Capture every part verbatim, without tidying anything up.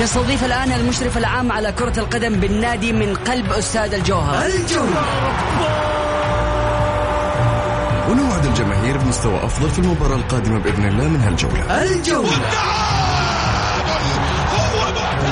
نستضيف الآن المشرف العام على كرة القدم بالنادي من قلب أستاذ الجوهر الجولة، ونوعد الجماهير بمستوى أفضل في المباراة القادمة بإذن الله من هالجولة الجولة.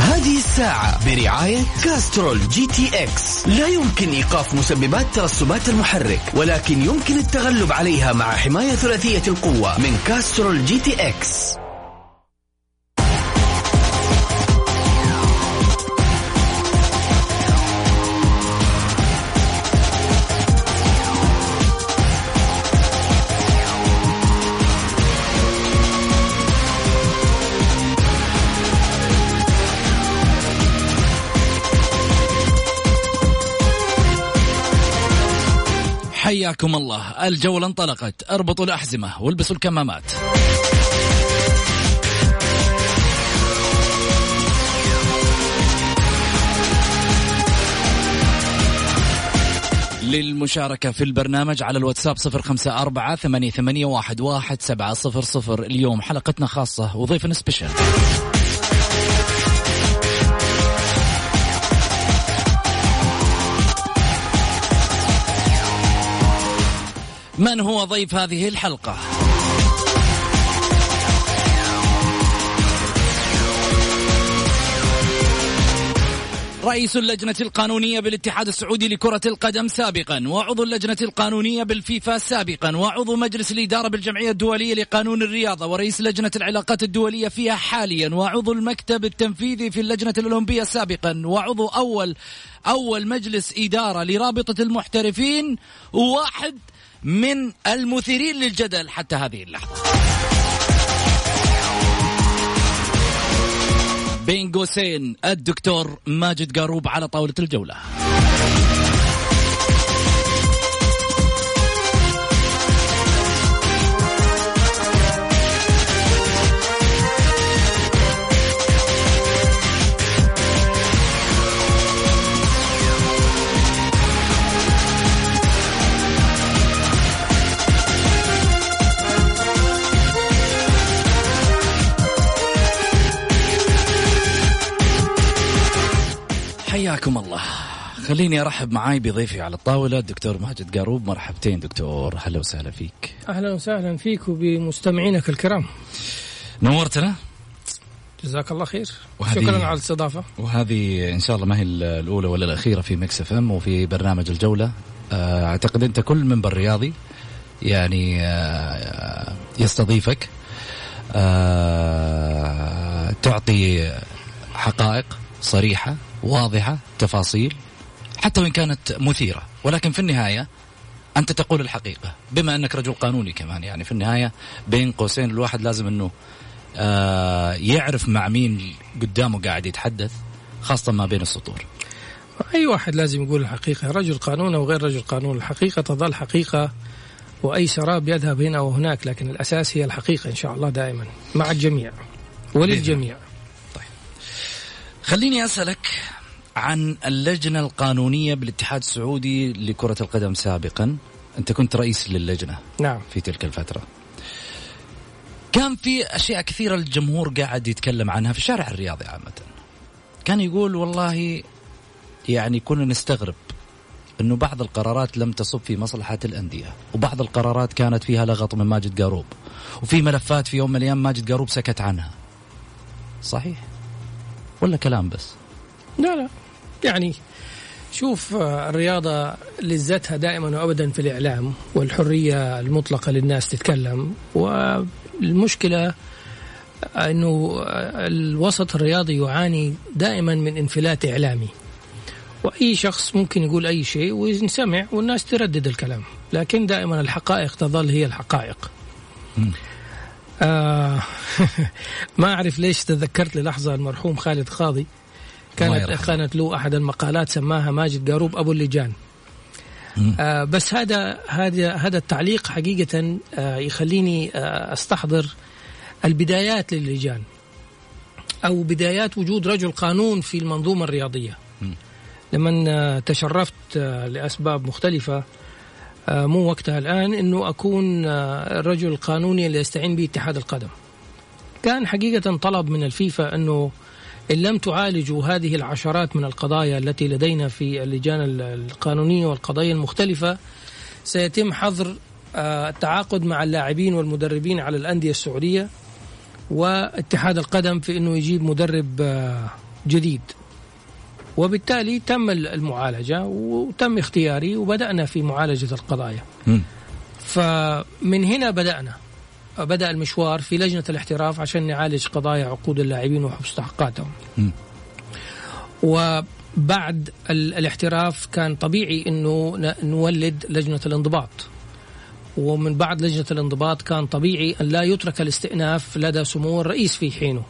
هذه الساعة برعاية كاسترول جي تي اكس. لا يمكن إيقاف مسببات ترسبات المحرك، ولكن يمكن التغلب عليها مع حماية ثلاثية القوة من كاسترول جي تي اكس. حياكم الله، الجولة انطلقت، اربطوا الأحزمة والبسوا الكمامات. للمشاركة في البرنامج على الواتساب صفر خمسة أربعة ثمانية ثمانية واحد واحد سبعة صفر صفر. اليوم حلقتنا خاصة وضيفنا سبيشال. من هو ضيف هذه الحلقة؟ رئيس اللجنة القانونية بالاتحاد السعودي لكرة القدم سابقا، وعضو اللجنة القانونية بالفيفا سابقا، وعضو مجلس الإدارة بالجمعية الدولية لقانون الرياضة، ورئيس لجنة العلاقات الدولية فيها حاليا، وعضو المكتب التنفيذي في اللجنة الأولمبية سابقا، وعضو أول أول مجلس إدارة لرابطة المحترفين، وواحد من المثيرين للجدل حتى هذه اللحظة بين قوسين الدكتور ماجد قاروب على طاولة الجولة. حياكم الله، خليني أرحب معاي بضيفي على الطاولة الدكتور ماجد قاروب. مرحبتين دكتور، أهلا وسهلا فيك. أهلا وسهلا فيك وبمستمعينك الكرام، نورتنا. جزاك الله خير، شكرا على الاستضافة. وهذه إن شاء الله ما هي الأولى ولا الأخيرة في ميكس إف إم وفي برنامج الجولة. أعتقد أنت كل منبر رياضي يعني يستضيفك، تعطي حقائق صريحة واضحة، تفاصيل حتى وإن كانت مثيرة، ولكن في النهاية أنت تقول الحقيقة بما أنك رجل قانوني كمان. يعني في النهاية بين قوسين الواحد لازم أنه آه يعرف مع مين قدامه قاعد يتحدث، خاصة ما بين السطور. أي واحد لازم يقول الحقيقة، رجل قانون أو غير رجل قانون، الحقيقة تظل حقيقة، وأي سراب يذهب هنا وهناك، لكن الأساس هي الحقيقة إن شاء الله دائما مع الجميع وللجميع. خليني أسألك عن اللجنة القانونية بالاتحاد السعودي لكرة القدم سابقا، أنت كنت رئيس للجنة. نعم. في تلك الفترة كان في أشياء كثيرة الجمهور قاعد يتكلم عنها في الشارع الرياضي عامة، كان يقول والله يعني كنا نستغرب أنه بعض القرارات لم تصب في مصلحة الأندية، وبعض القرارات كانت فيها لغط من ماجد قاروب، وفي ملفات في يوم من الأيام ماجد قاروب سكت عنها. صحيح ولا كلام بس؟ لا لا، يعني شوف، الرياضة لذتها دائما وأبدا في الإعلام والحرية المطلقة للناس تتكلم، والمشكلة أنه الوسط الرياضي يعاني دائما من انفلات إعلامي، وأي شخص ممكن يقول أي شيء وينسمع والناس تردد الكلام، لكن دائما الحقائق تظل هي الحقائق. م. آه ما أعرف ليش تذكرت للحظة المرحوم خالد خاضي. كانت كانت له أحد المقالات سماها ماجد قاروب أبو اللجان. آه بس هذا هذا هذا التعليق حقيقة آه يخليني آه أستحضر البدايات للجان أو بدايات وجود رجل قانون في المنظومة الرياضية. لما تشرفت لأسباب مختلفة مو وقتها الآن أنه أكون الرجل القانوني اللي يستعين به اتحاد القدم. كان حقيقة طلب من الفيفا أنه إن لم تعالجوا هذه العشرات من القضايا التي لدينا في اللجان القانونية والقضايا المختلفة سيتم حظر التعاقد مع اللاعبين والمدربين على الأندية السعودية واتحاد القدم في أنه يجيب مدرب جديد. وبالتالي تم المعالجة وتم اختياري وبدأنا في معالجة القضايا. فمن هنا بدأنا بدأ المشوار في لجنة الاحتراف عشان نعالج قضايا عقود اللاعبين وحب استحقاقاتهم. وبعد الاحتراف كان طبيعي أنه نولد لجنة الانضباط، ومن بعد لجنة الانضباط كان طبيعي أن لا يترك الاستئناف لدى سمو الرئيس في حينه،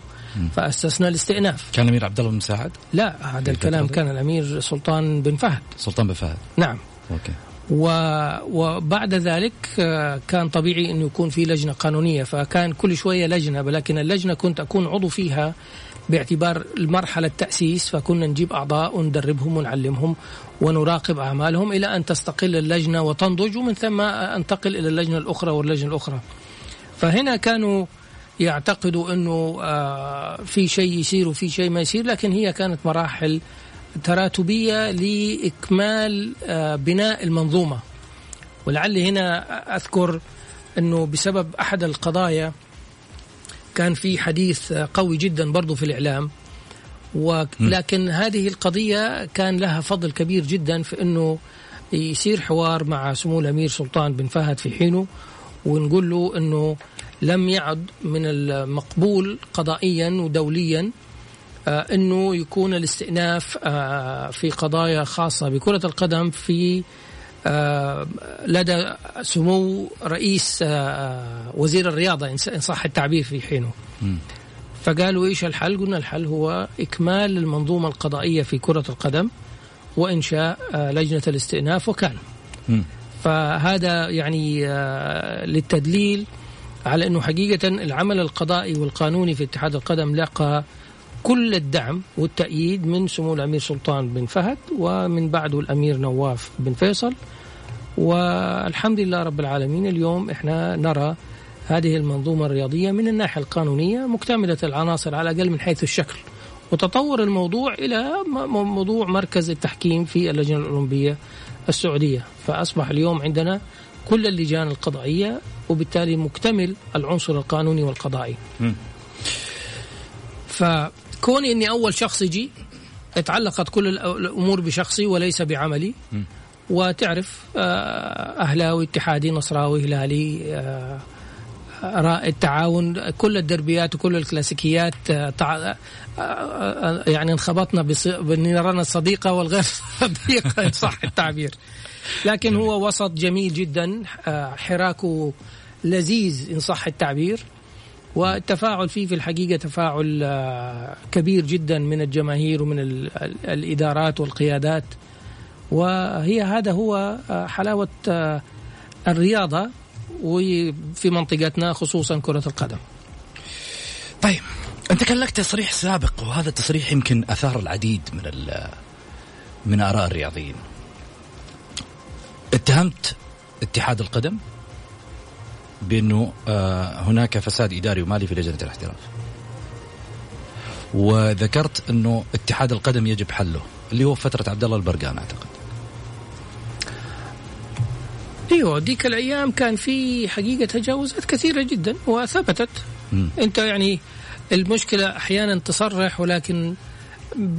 فأسسنا الاستئناف. كان الأمير عبد الله بن مساعد؟ لا، هذا الكلام كان الأمير سلطان بن فهد. سلطان بن فهد، نعم. أوكي. و... وبعد ذلك كان طبيعي أنه يكون في لجنة قانونية، فكان كل شوية لجنة، ولكن اللجنة كنت أكون عضو فيها باعتبار المرحلة التأسيس، فكنا نجيب أعضاء وندربهم ونعلمهم ونراقب أعمالهم إلى أن تستقل اللجنة وتنضج، ومن ثم أنتقل إلى اللجنة الأخرى واللجنة الأخرى. فهنا كانوا يعتقدوا أنه في شيء يصير وفي شيء ما يصير، لكن هي كانت مراحل تراتبية لإكمال بناء المنظومة. ولعل هنا أذكر أنه بسبب أحد القضايا كان في حديث قوي جدا برضو في الإعلام، ولكن هذه القضية كان لها فضل كبير جدا في أنه يصير حوار مع سمو الأمير سلطان بن فهد في حينه، ونقول له أنه لم يعد من المقبول قضائيا ودوليا أنه يكون الاستئناف في قضايا خاصة بكرة القدم في لدى سمو رئيس وزير الرياضة إن صح التعبير في حينه. فقالوا إيش الحل؟ قلنا الحل هو إكمال المنظومة القضائية في كرة القدم وإنشاء لجنة الاستئناف. وكان فهذا يعني للتدليل على أنه حقيقة العمل القضائي والقانوني في اتحاد القدم لقى كل الدعم والتأييد من سمو الأمير سلطان بن فهد ومن بعده الأمير نواف بن فيصل، والحمد لله رب العالمين اليوم إحنا نرى هذه المنظومة الرياضية من الناحية القانونية مكتملة العناصر على الأقل من حيث الشكل، وتطور الموضوع إلى موضوع مركز التحكيم في اللجنة الأولمبية السعودية. فأصبح اليوم عندنا كل اللجان القضائية، وبالتالي مكتمل العنصر القانوني والقضائي. فكوني أني أول شخص يجي اتعلقت كل الأمور بشخصي وليس بعملي، وتعرف أهلاوي اتحادي نصراوي هلالي رائد تعاون، كل الدربيات وكل الكلاسيكيات يعني انخبطنا بالنيران الصديقة والغير صديقة صح التعبير. لكن هو وسط جميل جدا، حراكه لذيذ إن صح التعبير، والتفاعل فيه في الحقيقة تفاعل كبير جدا من الجماهير ومن الإدارات والقيادات. وهي هذا هو حلاوة الرياضة وفي منطقتنا خصوصا كرة القدم. طيب أنت كان لك تصريح سابق، وهذا التصريح يمكن أثار العديد من من آراء الرياضيين. اتهمت اتحاد القدم بأنه هناك فساد إداري ومالي في لجنة الاحتراف، وذكرت أنه اتحاد القدم يجب حله اللي هو فترة عبد الله البرقان أعتقد. ايوه، ديك الايام كان في حقيقه تجاوزات كثيره جدا وثبتت. م. انت يعني المشكله احيانا تصرح ولكن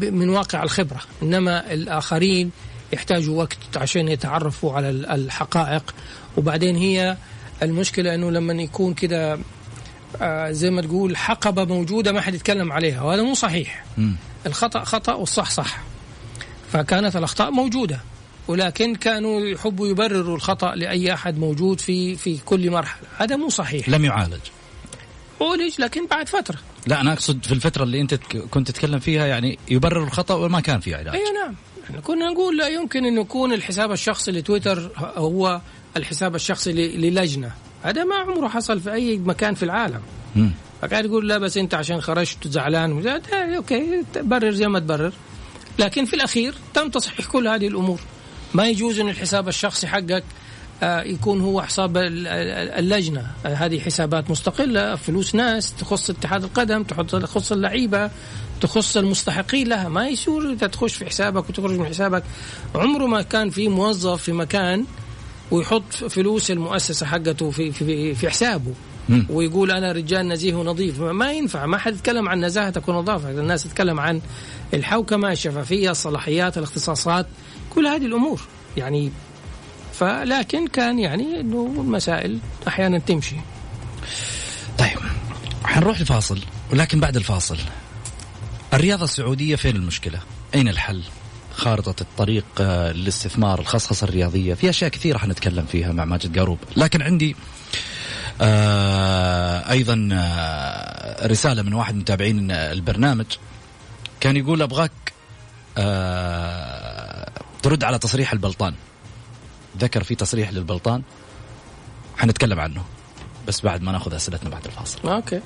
من واقع الخبره، انما الاخرين يحتاجوا وقت عشان يتعرفوا على الحقائق. وبعدين هي المشكله انه لما يكون كده زي ما تقول حقبه موجوده ما حد يتكلم عليها، وهذا مو صحيح. م. الخطا خطا والصح صح. فكانت الاخطاء موجوده، ولكن كانوا يحبوا يبرروا الخطأ لأي أحد موجود في في كل مرحلة. هذا مو صحيح، لم يعالج. عولج لكن بعد فترة. لا أنا أقصد في الفترة اللي أنت كنت تتكلم فيها يعني يبرر الخطأ وما كان فيه علاج. أي نعم، إحنا كنا نقول لا يمكن أن يكون الحساب الشخصي لتويتر هو الحساب الشخصي للجنة، هذا ما عمره حصل في أي مكان في العالم. فقاعد يقول لا بس أنت عشان خرجت زعلان، أوكي تبرر زي ما تبرر، لكن في الأخير تم تصحيح كل هذه الأمور. ما يجوز أن الحساب الشخصي حقك يكون هو حساب اللجنة، هذه حسابات مستقلة، فلوس ناس تخص اتحاد القدم، تخص اللعيبة، تخص المستحقين لها. ما يصير تخش في حسابك وتخرج من حسابك. عمره ما كان في موظف في مكان ويحط فلوس المؤسسة حقته في في في حسابه ويقول أنا رجال نزيه ونظيف. ما ينفع، ما حد يتكلم عن نزاهتك ونظافتك، الناس تتكلم عن الحوكمة، الشفافية، الصلاحيات، الاختصاصات، كل هذه الأمور يعني. فلكن كان يعني إنه المسائل أحيانا تمشي. طيب حنروح الفاصل، ولكن بعد الفاصل الرياضة السعودية فين المشكلة؟ أين الحل؟ خارطة الطريق للاستثمار، الخصخصة الرياضية، في أشياء كثيرة حنتكلم فيها مع ماجد قاروب. لكن عندي آه أيضا آه رسالة من واحد من متابعين البرنامج، كان يقول أبغاك آه ترد على تصريح البلطان. ذكر في تصريح للبلطان، حنتكلم عنه بس بعد ما ناخذ أسئلتنا بعد الفاصل. أوكي.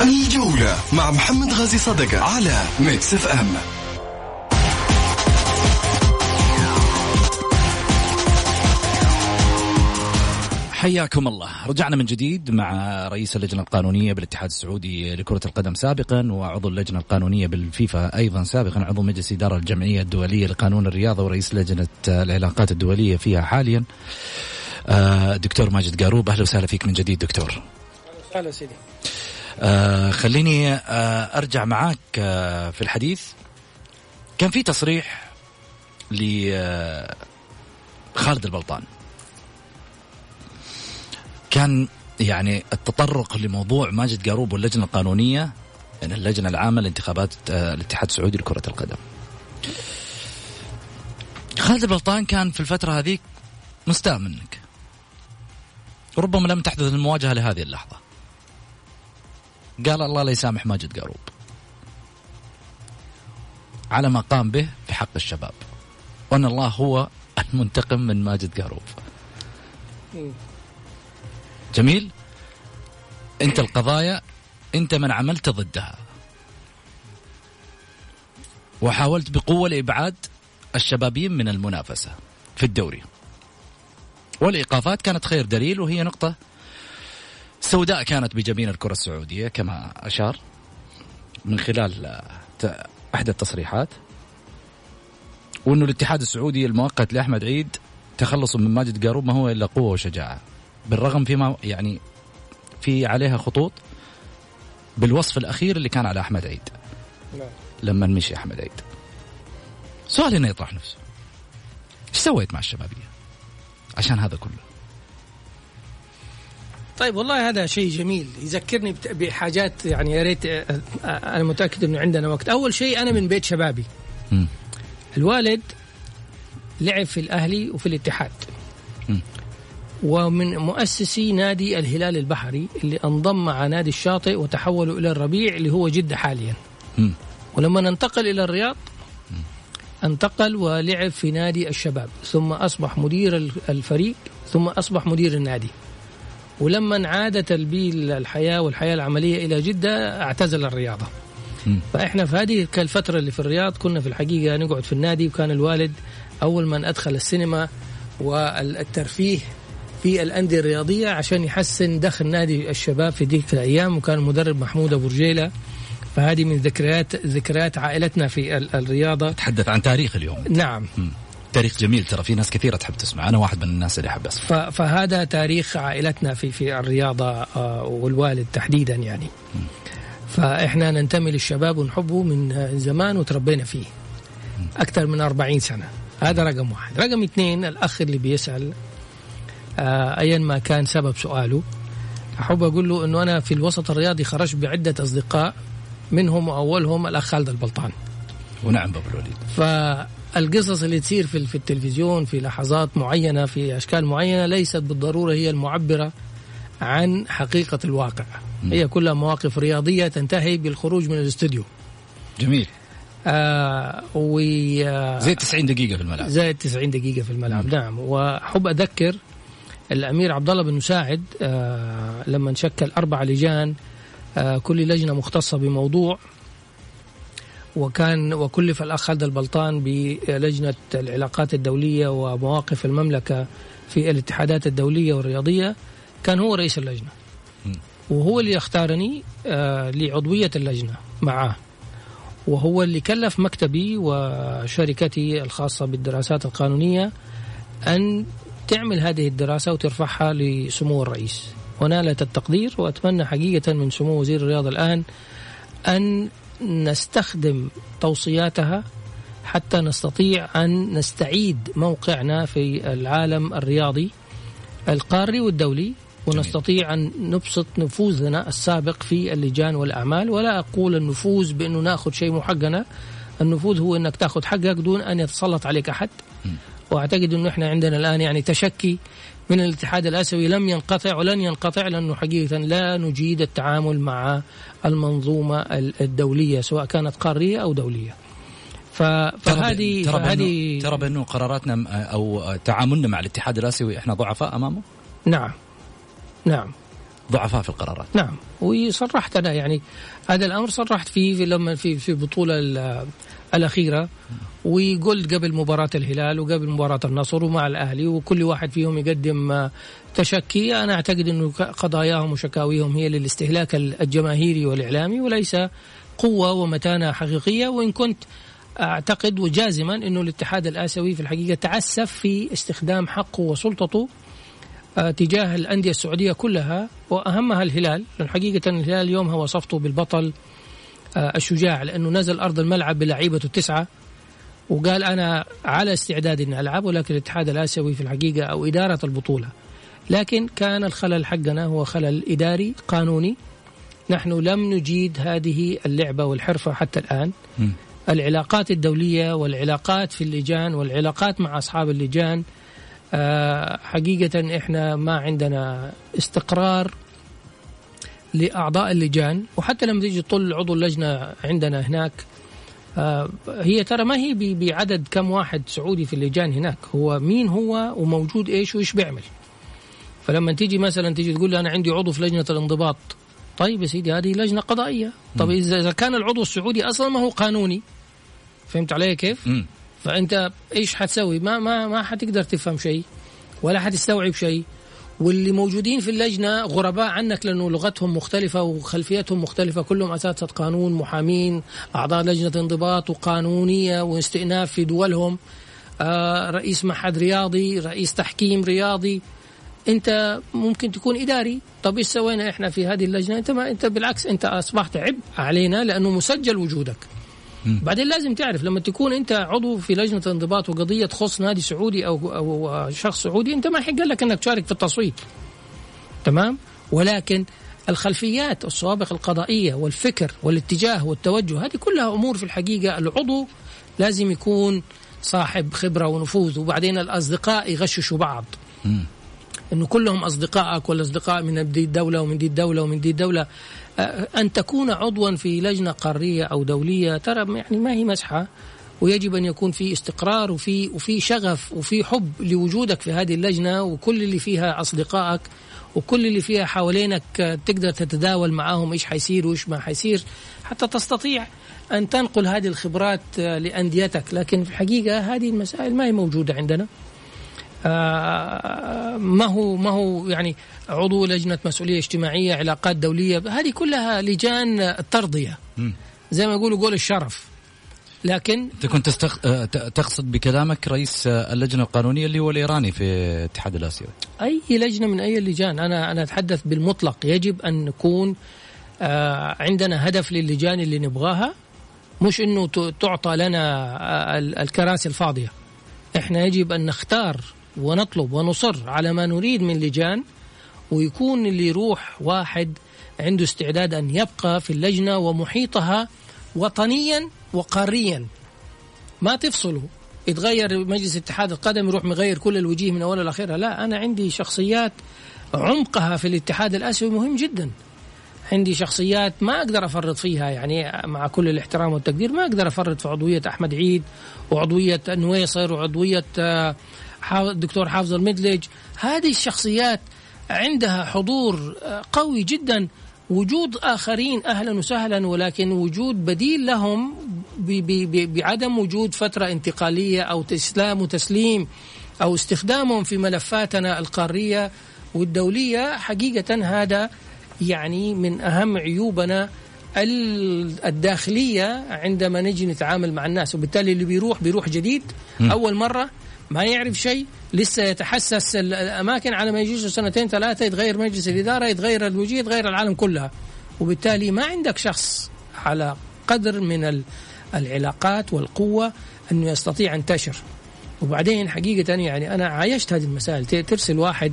الجولة مع محمد غازي صدقة على ميكس إف إم. حياكم الله، رجعنا من جديد مع رئيس اللجنة القانونية بالاتحاد السعودي لكرة القدم سابقا، وعضو اللجنة القانونية بالفيفا أيضا سابقا، عضو مجلس إدارة الجمعية الدولية لقانون الرياضة، ورئيس لجنة العلاقات الدولية فيها حاليا، دكتور ماجد قاروب. أهلا وسهلا فيك من جديد دكتور. أهلا سيدي. آه خليني آه أرجع معاك آه في الحديث. كان في تصريح لخالد البلطان، كان يعني التطرق لموضوع ماجد قاروب واللجنة القانونية، يعني اللجنة العامة لانتخابات آه الاتحاد السعودي لكرة القدم. خالد البلطان كان في الفترة هذيك مستاء منك، ربما لم تحدث المواجهة لهذه اللحظة. قال الله لا يسامح ماجد قاروب على ما قام به في حق الشباب، وأن الله هو المنتقم من ماجد قاروب. جميل، أنت القضايا، أنت من عملت ضدها وحاولت بقوة لإبعاد الشبابين من المنافسة في الدوري، والإيقافات كانت خير دليل، وهي نقطة سوداء كانت بجبين الكرة السعودية كما أشار من خلال أحد التصريحات، وأنه الاتحاد السعودي المؤقت لأحمد عيد تخلصوا من ماجد قاروب ما هو إلا قوة وشجاعة، بالرغم فيما يعني في عليها خطوط بالوصف الأخير اللي كان على أحمد عيد لما مشي أحمد عيد. سؤال هنا يطرح نفسه، إيش سويت مع الشبابية عشان هذا كله؟ طيب والله هذا شيء جميل، يذكرني بحاجات يعني، يا ريت. أنا متأكد إنه عندنا وقت. أول شيء أنا من بيت شبابي، م. الوالد لعب في الأهلي وفي الاتحاد، م. ومن مؤسسي نادي الهلال البحري اللي انضم مع نادي الشاطئ وتحولوا إلى الربيع اللي هو جدة حاليا، م. ولما ننتقل إلى الرياض انتقل ولعب في نادي الشباب، ثم أصبح مدير الفريق، ثم أصبح مدير النادي، ولما عاد تلبيل الحياة والحياة العملية إلى جدة اعتزل الرياضة. م. فإحنا في هذه الفترة اللي في الرياض كنا في الحقيقة نقعد في النادي، وكان الوالد أول من أدخل السينما والترفيه في الأندية الرياضية عشان يحسن دخل نادي الشباب في ديك الأيام، وكان المدرب محمود أبو رجيله. فهذه من ذكريات ذكريات عائلتنا في الرياضة. تحدث عن تاريخ اليوم. نعم. م. تاريخ جميل، ترى في ناس كثيرة تحب تسمع، أنا واحد من الناس اللي أحب أسمع. فهذا تاريخ عائلتنا في في الرياضة والوالد تحديدا يعني. م. فإحنا ننتمي للشباب ونحبه من زمان وتربينا فيه أكثر من أربعين سنة. هذا رقم واحد. رقم اثنين، الأخ اللي بيسأل أيا ما كان سبب سؤاله، أحب أقول له أنه أنا في الوسط الرياضي خرجت بعدة أصدقاء، منهم وأولهم الأخ خالد البلطان. ونعم بابلوليد. ف القصص اللي تصير في في التلفزيون في لحظات معينة في أشكال معينة ليست بالضرورة هي المعبرة عن حقيقة الواقع. هي كلها مواقف رياضية تنتهي بالخروج من الاستوديو. جميل. آه وي زي تسعين دقيقة في الملعب. زي تسعين دقيقة في الملعب. مم. نعم. وحب أذكر الأمير عبد الله بن مساعد آه لما نشكل أربع لجان آه كل لجنة مختصة بموضوع، وكان وكلف الأخ خالد البلطان بلجنة العلاقات الدولية ومواقف المملكة في الاتحادات الدولية والرياضية، كان هو رئيس اللجنة وهو اللي اختارني آه لعضوية اللجنة معاه، وهو اللي كلف مكتبي وشركتي الخاصة بالدراسات القانونية أن تعمل هذه الدراسة وترفعها لسمو الرئيس، ونالت التقدير. وأتمنى حقيقة من سمو وزير الرياضة الآن أن نستخدم توصياتها حتى نستطيع أن نستعيد موقعنا في العالم الرياضي القاري والدولي، ونستطيع أن نبسط نفوذنا السابق في اللجان والأعمال. ولا أقول النفوذ بأنه نأخذ شيء محقنا، النفوذ هو أنك تأخذ حقك دون أن يتسلط عليك أحد. وأعتقد أنه إحنا عندنا الآن يعني تشكي من الاتحاد الآسيوي لم ينقطع ولن ينقطع، لأنه حقيقة لا نجيد التعامل مع المنظومة الدولية سواء كانت قارية أو دولية. فهذه ترى, ترى بأنه قراراتنا أو تعاملنا مع الاتحاد الآسيوي إحنا ضعفاء أمامه. نعم نعم ضعفاء في القرارات. نعم. وصرحت أنا يعني هذا الأمر صرحت فيه لما في في بطولة الأخيرة، وقلت قبل مباراة الهلال وقبل مباراة النصر ومع الأهلي وكل واحد فيهم يقدم تشكي، أنا أعتقد أنه قضاياهم وشكاويهم هي للاستهلاك الجماهيري والإعلامي وليس قوة ومتانة حقيقية. وإن كنت أعتقد وجازما أنه الاتحاد الآسيوي في الحقيقة تعسف في استخدام حقه وسلطته تجاه الأندية السعودية كلها، وأهمها الهلال، لأن حقيقة الهلال اليوم هو صفته بالبطل الشجاع، لأنه نزل أرض الملعب بلعيبته التسعة وقال أنا على استعداد أن ألعب، ولكن الاتحاد الآسيوي في الحقيقة أو إدارة البطولة. لكن كان الخلل حقنا هو خلل إداري قانوني، نحن لم نجيد هذه اللعبة والحرفة حتى الآن. م. العلاقات الدولية والعلاقات في اللجان والعلاقات مع أصحاب اللجان أه حقيقة إحنا ما عندنا استقرار لأعضاء اللجان. وحتى لما تيجي تطل عضو اللجنة عندنا هناك أه هي ترى ما هي بعدد كم واحد سعودي في اللجان هناك، هو مين هو وموجود إيش وإيش بيعمل. فلما تيجي مثلا تيجي تقول أنا عندي عضو في لجنة الانضباط، طيب يا سيدي هذه لجنة قضائية، طب إذا كان العضو السعودي أصلا ما هو قانوني، فهمت علي كيف؟ م. فأنت إيش حتسوي؟ ما ما ما حتقدر تفهم شيء ولا حتستوعب شيء، واللي موجودين في اللجنة غرباء عنك لأنه لغتهم مختلفة وخلفيتهم مختلفة، كلهم أساتذة قانون، محامين، أعضاء لجنة انضباط وقانونية واستئناف في دولهم، آه رئيس معهد رياضي، رئيس تحكيم رياضي. أنت ممكن تكون إداري، طب إيش سوينا إحنا في هذه اللجنة؟ أنت ما أنت بالعكس أنت أصبحت عبء علينا لأنه مسجل وجودك. بعدين لازم تعرف لما تكون أنت عضو في لجنة انضباط وقضية تخص نادي سعودي أو, أو شخص سعودي، أنت ما حق لك أنك تشارك في التصويت، تمام؟ ولكن الخلفيات السوابق القضائية والفكر والاتجاه والتوجه هذه كلها أمور في الحقيقة العضو لازم يكون صاحب خبرة ونفوذ. وبعدين الأصدقاء يغششوا بعض أنه كلهم أصدقائك والأصدقاء من دي الدولة ومن دي الدولة ومن دي الدولة. أن تكون عضوا في لجنة قارية أو دولية ترى يعني ما هي مسحة، ويجب أن يكون في استقرار وفي, وفي شغف وفي حب لوجودك في هذه اللجنة، وكل اللي فيها أصدقائك وكل اللي فيها حوالينك تقدر تتداول معهم إيش حيصير وإيش ما حيصير حتى تستطيع أن تنقل هذه الخبرات لأنديتك. لكن في الحقيقة هذه المسائل ما هي موجودة عندنا. آه ما هو ما هو يعني عضو لجنة مسؤولية اجتماعية، علاقات دولية، هذه كلها لجان الترضية زي ما يقولوا قول الشرف. لكن أنت كنت تستخ... تقصد بكلامك رئيس اللجنة القانونية اللي هو الإيراني في الاتحاد الآسيوي؟ أي لجنة من أي اللجان، أنا أنا أتحدث بالمطلق. يجب أن نكون آه عندنا هدف للجان اللي نبغاها، مش إنه تعطى لنا الكراسي الفاضية. إحنا يجب أن نختار ونطلب ونصر على ما نريد من لجان، ويكون اللي يروح واحد عنده استعداد أن يبقى في اللجنة ومحيطها وطنيا وقاريا، ما تفصله. يتغير مجلس اتحاد القدم يروح مغير كل الوجيه من أولها لآخرها. لا، أنا عندي شخصيات عمقها في الاتحاد الآسيوي مهم جدا، عندي شخصيات ما أقدر أفرط فيها، يعني مع كل الاحترام والتقدير ما أقدر أفرط في عضوية أحمد عيد وعضوية نويصر وعضوية دكتور حافظ المدلج. هذه الشخصيات عندها حضور قوي جدا، وجود آخرين أهلا وسهلا، ولكن وجود بديل لهم بعدم وجود فترة انتقالية أو تسلام وتسليم أو استخدامهم في ملفاتنا القارية والدولية. حقيقة هذا يعني من أهم عيوبنا الداخلية عندما نجي نتعامل مع الناس، وبالتالي اللي بيروح بيروح جديد أول مرة ما يعرف شيء، لسه يتحسس الأماكن، على ما يجيش سنتين ثلاثة يتغير مجلس الإدارة، يتغير الوجيه، يتغير العالم كلها، وبالتالي ما عندك شخص على قدر من العلاقات والقوة أنه يستطيع أن ينتشر. وبعدين حقيقة يعني أنا عايشت هذه المسائل، ترسل واحد،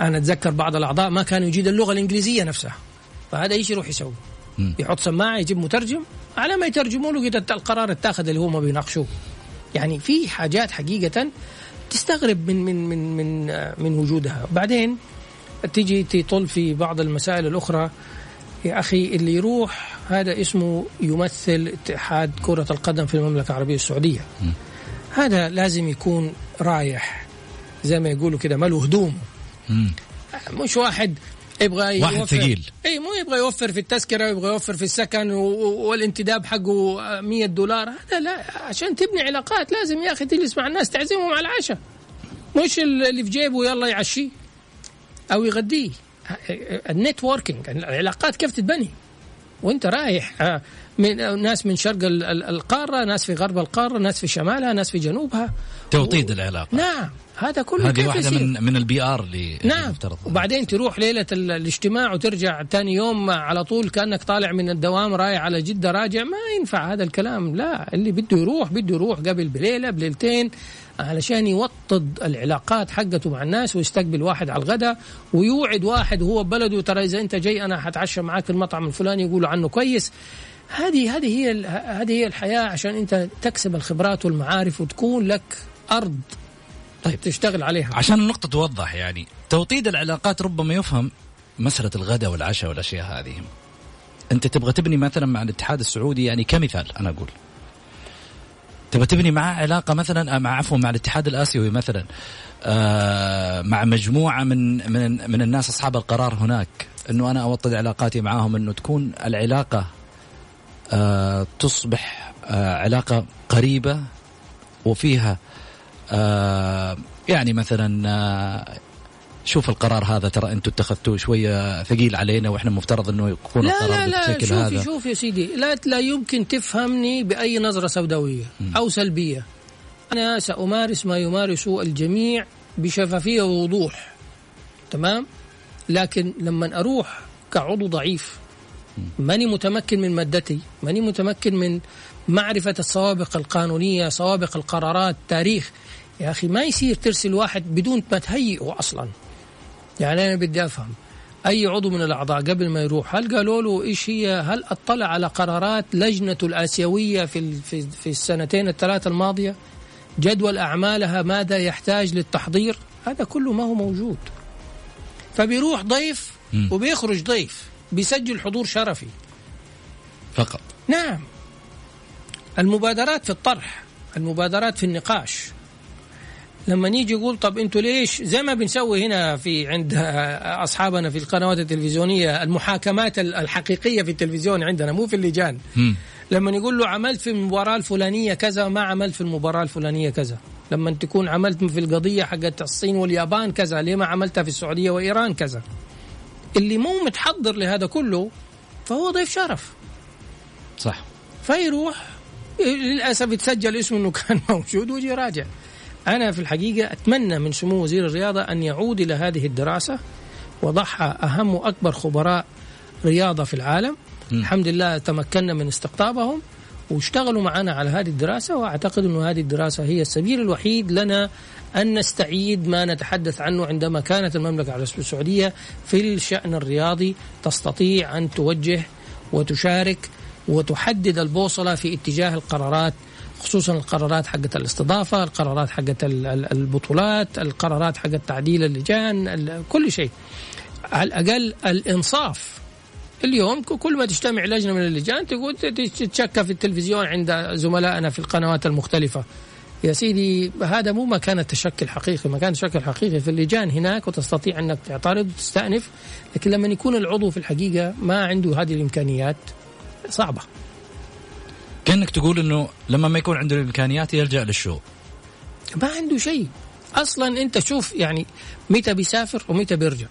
أنا أتذكر بعض الأعضاء ما كانوا يجيد اللغة الإنجليزية نفسها، فهذا إيش يروح يسوي؟ يحط سماعة، يجيب مترجم، على ما يترجموا له قد القرار اتاخذ اللي هو ما بيناقشوه. يعني في حاجات حقيقة تستغرب من من من من من وجودها. بعدين تيجي تطل في بعض المسائل الأخرى، يا أخي اللي يروح هذا اسمه يمثل اتحاد كرة القدم في المملكة العربية السعودية، هذا لازم يكون رايح زي ما يقولوا كده، ماله هدوم، مش واحد يبغى يوفر، واحد ثقيل، اي مو يبغى يوفر في التذكره ويبغى يوفر في السكن والانتداب حقه مية دولار. هذا لا، عشان تبني علاقات لازم يا اخي تجلس مع الناس، تعزمهم على العشاء، مش اللي في جيبه يلا يعشيه او يغديه. النتوركينج، العلاقات كيف تتبني وانت رايح، من ناس من شرق القاره، ناس في غرب القاره، ناس في شمالها، ناس في جنوبها، توطيد و... العلاقه. نعم، هذا كله هذه واحدة من من البي آر اللي نعم. وبعدين تروح ليلة الاجتماع وترجع تاني يوم على طول كأنك طالع من الدوام رايح على جدة راجع، ما ينفع هذا الكلام. لا، اللي بده يروح بده يروح قبل بليلة بليلتين علشان يوطد العلاقات حقته مع الناس، ويستقبل واحد على الغداء، ويوعد واحد هو بلده، ترى إذا أنت جاي أنا هتعشى معاك المطعم الفلاني، يقولوا عنه كويس. هذه هذه هي هذه هي الحياة، عشان أنت تكسب الخبرات والمعارف وتكون لك أرض طيب تشتغل عليها. عشان النقطة توضح، يعني توطيد العلاقات ربما يفهم مسألة الغداء والعشاء والأشياء هذه. أنت تبغى تبني مثلا مع الاتحاد السعودي، يعني كمثال أنا أقول، تبغى تبني معه علاقة مثلا مع عفوا مع الاتحاد الآسيوي مثلا، آه مع مجموعة من من من الناس أصحاب القرار هناك، إنه أنا أوطد علاقاتي معاهم، إنه تكون العلاقة آه تصبح آه علاقة قريبة وفيها آه يعني مثلا آه شوف القرار هذا ترى انتم اتخذتوه شويه ثقيل علينا، واحنا مفترض انه يكون لا القرار لا بالشكل لا. شوفي هذا شوفي يا سيدي، لا لا يمكن تفهمني باي نظره سوداويه م. او سلبيه. انا سامارس ما يمارسه الجميع بشفافيه ووضوح، تمام. لكن لما اروح كعضو ضعيف، ماني متمكن من مادتي، ماني متمكن من معرفة السوابق القانونية، سوابق القرارات، تاريخ، يا أخي ما يصير ترسل واحد بدون ما تهيئه أصلا. يعني أنا بدي أفهم أي عضو من الأعضاء قبل ما يروح، هل قالوا له إيش هي، هل أطلع على قرارات لجنة الآسيوية في في السنتين الثلاثة الماضية، جدول أعمالها، ماذا يحتاج للتحضير؟ هذا كله ما هو موجود. فبيروح ضيف وبيخرج ضيف، بيسجل حضور شرفي فقط. نعم، المبادرات في الطرح، المبادرات في النقاش، لما نيجي يقول طب انتوا ليش زي ما بنسوي هنا في عند اصحابنا في القنوات التلفزيونيه، المحاكمات الحقيقيه في التلفزيون عندنا مو في اللجان، لما يقول له عملت في المباراه الفلانيه كذا، ما عملت في المباراه الفلانيه كذا، لما تكون عملت في القضيه حقت الصين واليابان كذا، ليه ما عملتها في السعوديه وايران كذا. اللي مو متحضر لهذا كله فهو ضيف شرف، صح، فيروح للأسف يتسجل اسمه أنه كان موجود ويجي راجع. أنا في الحقيقة أتمنى من سمو وزير الرياضة أن يعود إلى هذه الدراسة، وضحى أهم وأكبر خبراء رياضة في العالم، م. الحمد لله تمكننا من استقطابهم واشتغلوا معنا على هذه الدراسة، وأعتقد أن هذه الدراسة هي السبيل الوحيد لنا أن نستعيد ما نتحدث عنه عندما كانت المملكة العربية السعودية في الشأن الرياضي تستطيع أن توجه وتشارك وتحدد البوصلة في اتجاه القرارات، خصوصا القرارات حقة الاستضافة، القرارات حقة البطولات، القرارات حقة تعديل اللجان، كل شيء. على الأقل الإنصاف. اليوم كل ما تجتمع لجنة من اللجان تقول تتشكى في التلفزيون عند زملائنا في القنوات المختلفة. يا سيدي هذا مو مكان تشكل حقيقي، مكان تشكل حقيقي في اللجان هناك وتستطيع أنك تعترض وتستأنف، لكن لما يكون العضو في الحقيقة ما عنده هذه الإمكانيات صعبة. كأنك تقول أنه لما ما يكون عنده الإمكانيات يلجأ للشو، ما عنده شيء أصلا. أنت شوف يعني متى بيسافر ومتى بيرجع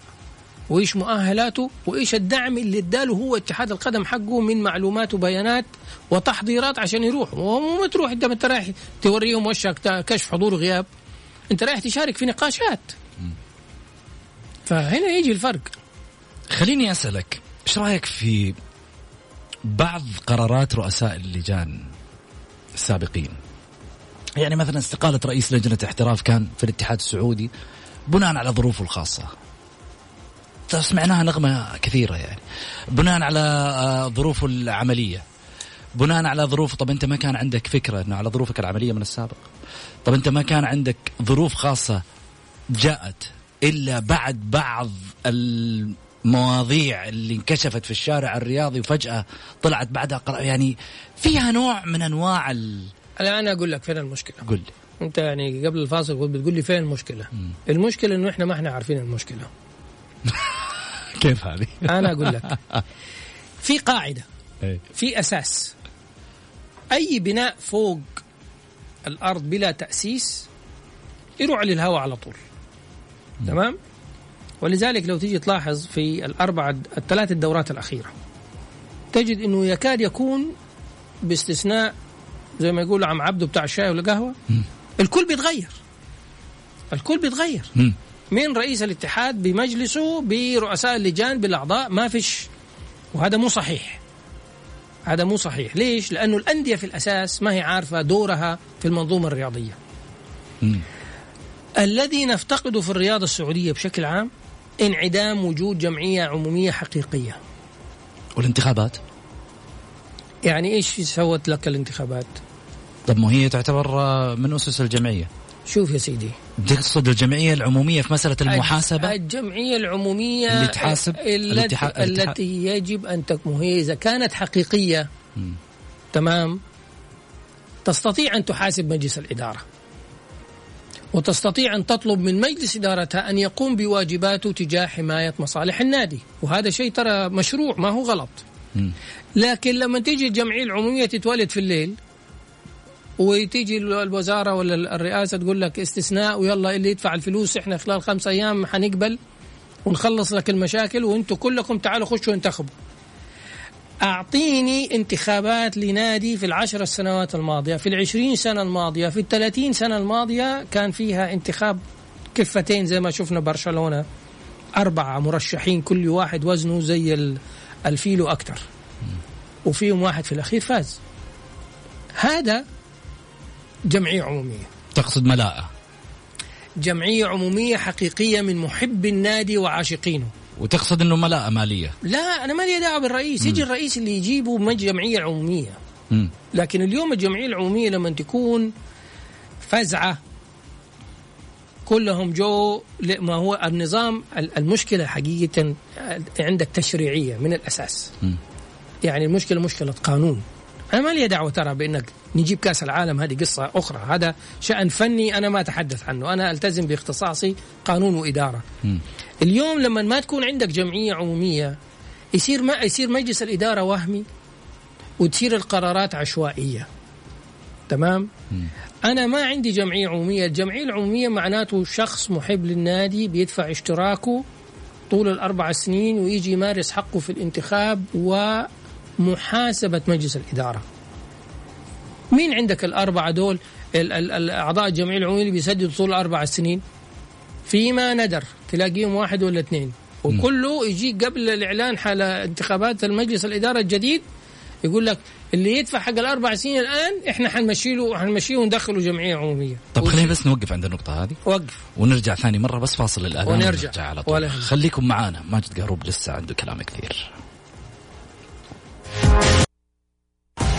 وإيش مؤهلاته وإيش الدعم اللي اداله هو اتحاد القدم حقه من معلومات وبيانات وتحضيرات عشان يروح. ومو تروح انت ما رايح توريهم وشك كشف حضور وغياب، انت رايح تشارك في نقاشات. فهنا يجي الفرق. خليني أسألك، ايش رايك في بعض قرارات رؤساء اللجان السابقين؟ يعني مثلا استقالة رئيس لجنة احتراف كان في الاتحاد السعودي بناء على ظروفه الخاصة، سمعناها نغمة كثيرة، يعني بناء على ظروفه العملية، بناء على ظروف. طب أنت ما كان عندك فكرة أنه على ظروفك العملية من السابق؟ طب أنت ما كان عندك ظروف خاصة جاءت إلا بعد بعض المواضيع اللي انكشفت في الشارع الرياضي وفجأة طلعت بعدها قرار، يعني فيها نوع من أنواع ال... الآن أقول لك فين المشكلة. قل لي أنت، يعني قبل الفاصل قلت بتقول لي فين المشكلة. م. المشكلة أنه إحنا ما إحنا عارفين المشكلة. كيف هذه؟ أنا أقول لك في قاعدة، في أساس. أي بناء فوق الأرض بلا تأسيس يروح للهواء على طول، تمام؟ ولذلك لو تيجي تلاحظ في الأربعة الثلاث الدورات الأخيرة تجد أنه يكاد يكون باستثناء زي ما يقول عم عبده بتاع الشاي والقهوة الكل بيتغير، الكل بيتغير م. من رئيس الاتحاد بمجلسه برؤساء اللجان بالأعضاء ما فيش. وهذا مو صحيح، هذا مو صحيح. ليش؟ لأنه الأندية في الأساس ما هي عارفة دورها في المنظومة الرياضية. م. الذي نفتقده في الرياضة السعودية بشكل عام انعدام وجود جمعية عمومية حقيقية. والانتخابات يعني إيش سوت لك الانتخابات؟ طب ما هي تعتبر من أسس الجمعية. شوف يا سيدي، تقصد الجمعية العمومية في مسألة المحاسبة؟ الجمعية العمومية اللي تحاسب التي, التي يجب أن تكون هي إذا كانت حقيقية م. تمام، تستطيع أن تحاسب مجلس الإدارة وتستطيع أن تطلب من مجلس إدارتها أن يقوم بواجباته تجاه حماية مصالح النادي، وهذا شيء ترى مشروع ما هو غلط. م. لكن لما تيجي الجمعية العمومية تتولد في الليل وتيجي الوزارة ولا الرئاسة تقول لك استثناء ويلا اللي يدفع الفلوس احنا خلال خمسة أيام حنقبل ونخلص لك المشاكل وانتوا كلكم تعالوا خشوا انتخبوا. أعطيني انتخابات لنادي في العشر السنوات الماضية، في العشرين سنة الماضية، في الثلاثين سنة الماضية كان فيها انتخاب كفتين زي ما شفنا برشلونة، أربعة مرشحين كل واحد وزنه زي الفيل أكتر وفيهم واحد في الأخير فاز. هذا جمعية عمومية. تقصد ملاءة، جمعية عمومية حقيقية من محب النادي وعاشقينه. وتقصد أنه ملاءة مالية؟ لا، أنا مالي دعوة بالرئيس، يجي الرئيس اللي يجيبه من جمعية عمومية. م. لكن اليوم الجمعية العمومية لما تكون فزعة كلهم جو، ما هو النظام. المشكلة حقيقة عندك تشريعية من الأساس. م. يعني المشكلة مشكلة قانون. أنا ما لي دعوة ترى بأنك نجيب كأس العالم، هذه قصة أخرى، هذا شأن فني أنا ما أتحدث عنه، أنا ألتزم باختصاصي قانون وإدارة. م. اليوم لما ما تكون عندك جمعية عمومية يصير ما يصير مجلس الإدارة وهمي وتصير القرارات عشوائية، تمام؟ م. أنا ما عندي جمعية عمومية. الجمعية العمومية معناته شخص محب للنادي بيدفع اشتراكه طول الأربع سنين ويجي يمارس حقه في الانتخاب و محاسبة مجلس الإدارة. مين عندك الأربعة دول الأعضاء الجمعية العمومية اللي بيسددوا طول أربع سنين؟ فيما ندر تلاقيهم واحد ولا اثنين، وكله يجي قبل الإعلان حالة انتخابات المجلس الإدارة الجديد يقول لك اللي يدفع حق الأربع سنين الآن إحنا حنمشي له حنمشيه وندخله جمعية عمومية. طب خلينا بس نوقف عند النقطة هذه، وقف ونرجع ثاني مرة، بس فاصل الآن ونرجع على طول. خليكم معانا، ماجد قاروب لسه عنده كلام كثير.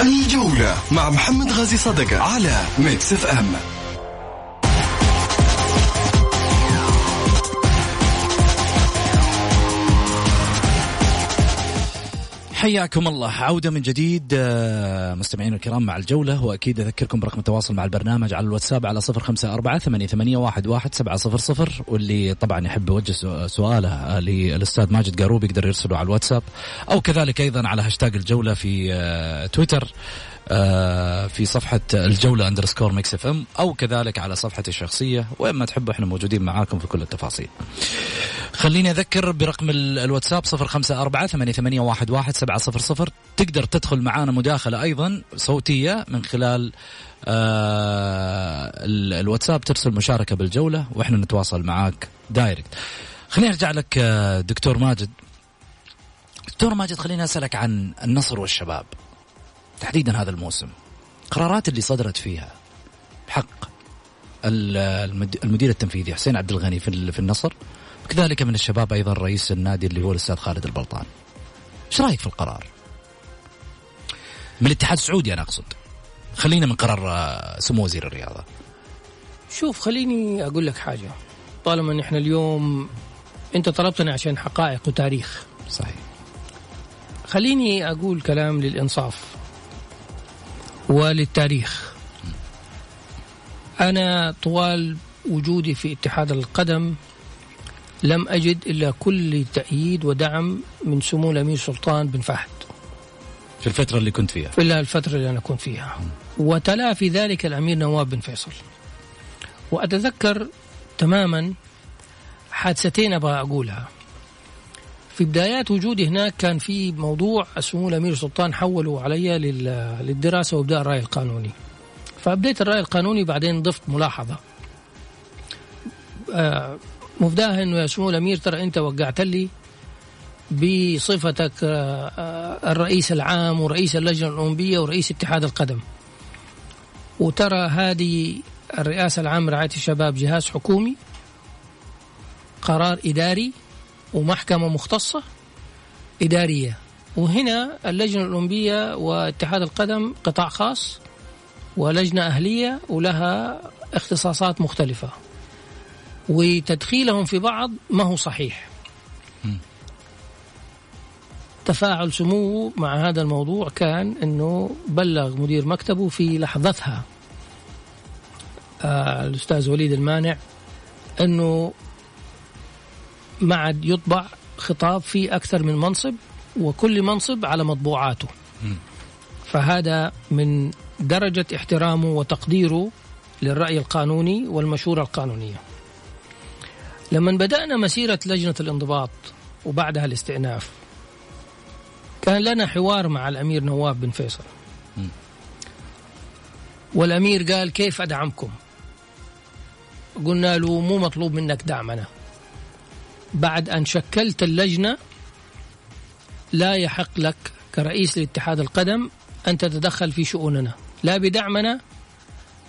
الجولة مع محمد غازي صدقة على ميكس إف إم. حياكم الله، عودة من جديد مستمعين الكرام مع الجولة، وأكيد أذكركم برقم التواصل مع البرنامج على الواتساب على صفر خمسة أربعة ثمانية ثمانية واحد واحد سبعة صفر صفر، واللي طبعا يحب يوجه سؤاله للأستاذ ماجد قاروب يقدر يرسله على الواتساب، أو كذلك أيضا على هاشتاج الجولة في تويتر في صفحة الجولة أندرسكور ميكس إف إم، أو كذلك على صفحتي الشخصية، وإما تحبوا إحنا موجودين معاكم في كل التفاصيل. خليني أذكر برقم الواتساب صفر خمسة أربعة ثمانية ثمانية واحد واحد سبعة صفر صفر، تقدر تدخل معانا مداخلة أيضا صوتية من خلال الواتساب، ترسل مشاركة بالجولة وإحنا نتواصل معاك دايركت. خليني أرجع لك دكتور ماجد. دكتور ماجد، خليني أسألك عن النصر والشباب تحديدا هذا الموسم، قرارات اللي صدرت فيها بحق المدير التنفيذي حسين عبد الغني في النصر، وكذلك من الشباب أيضا رئيس النادي اللي هو الأستاذ خالد البلطان. ايش رايك في القرار من الاتحاد السعودي؟ انا اقصد خلينا من قرار سمو وزير الرياضة. شوف، خليني اقول لك حاجة، طالما ان احنا اليوم انت طلبتنا عشان حقائق وتاريخ صحيح، خليني اقول كلام للإنصاف وللتاريخ. أنا طوال وجودي في اتحاد القدم لم أجد إلا كل تأييد ودعم من سمو الأمير سلطان بن فهد في الفترة اللي كنت فيها، إلا الفترة اللي أنا كنت فيها، وتلا في ذلك الأمير نواف بن فيصل. وأتذكر تماما حادثتين أبغى أقولها. في بدايات وجودي هناك كان في موضوع سمو الأمير سلطان حولوا علي للدراسة وابداء الرأي القانوني، فأبدأت الرأي القانوني، بعدين ضفت ملاحظة مبداها أنه يا سمو الأمير ترى أنت وقعت لي بصفتك الرئيس العام ورئيس اللجنة الأولمبية ورئيس اتحاد القدم، وترى هذه الرئاسة العام رعاية الشباب جهاز حكومي، قرار إداري ومحكمة مختصة إدارية، وهنا اللجنة الأولمبية واتحاد القدم قطاع خاص ولجنة أهلية ولها اختصاصات مختلفة، وتدخيلهم في بعض ما هو صحيح. م. تفاعل سموه مع هذا الموضوع كان أنه بلغ مدير مكتبه في لحظتها آه الأستاذ وليد المانع أنه ما عاد يطبع خطاب في أكثر من منصب، وكل منصب على مطبوعاته. م. فهذا من درجة احترامه وتقديره للرأي القانوني والمشورة القانونية. لما بدأنا مسيرة لجنة الانضباط وبعدها الاستئناف، كان لنا حوار مع الأمير نواف بن فيصل. م. والأمير قال كيف أدعمكم؟ قلنا له مو مطلوب منك دعمنا، بعد أن شكلت اللجنة لا يحق لك كرئيس لاتحاد القدم أن تتدخل في شؤوننا، لا بدعمنا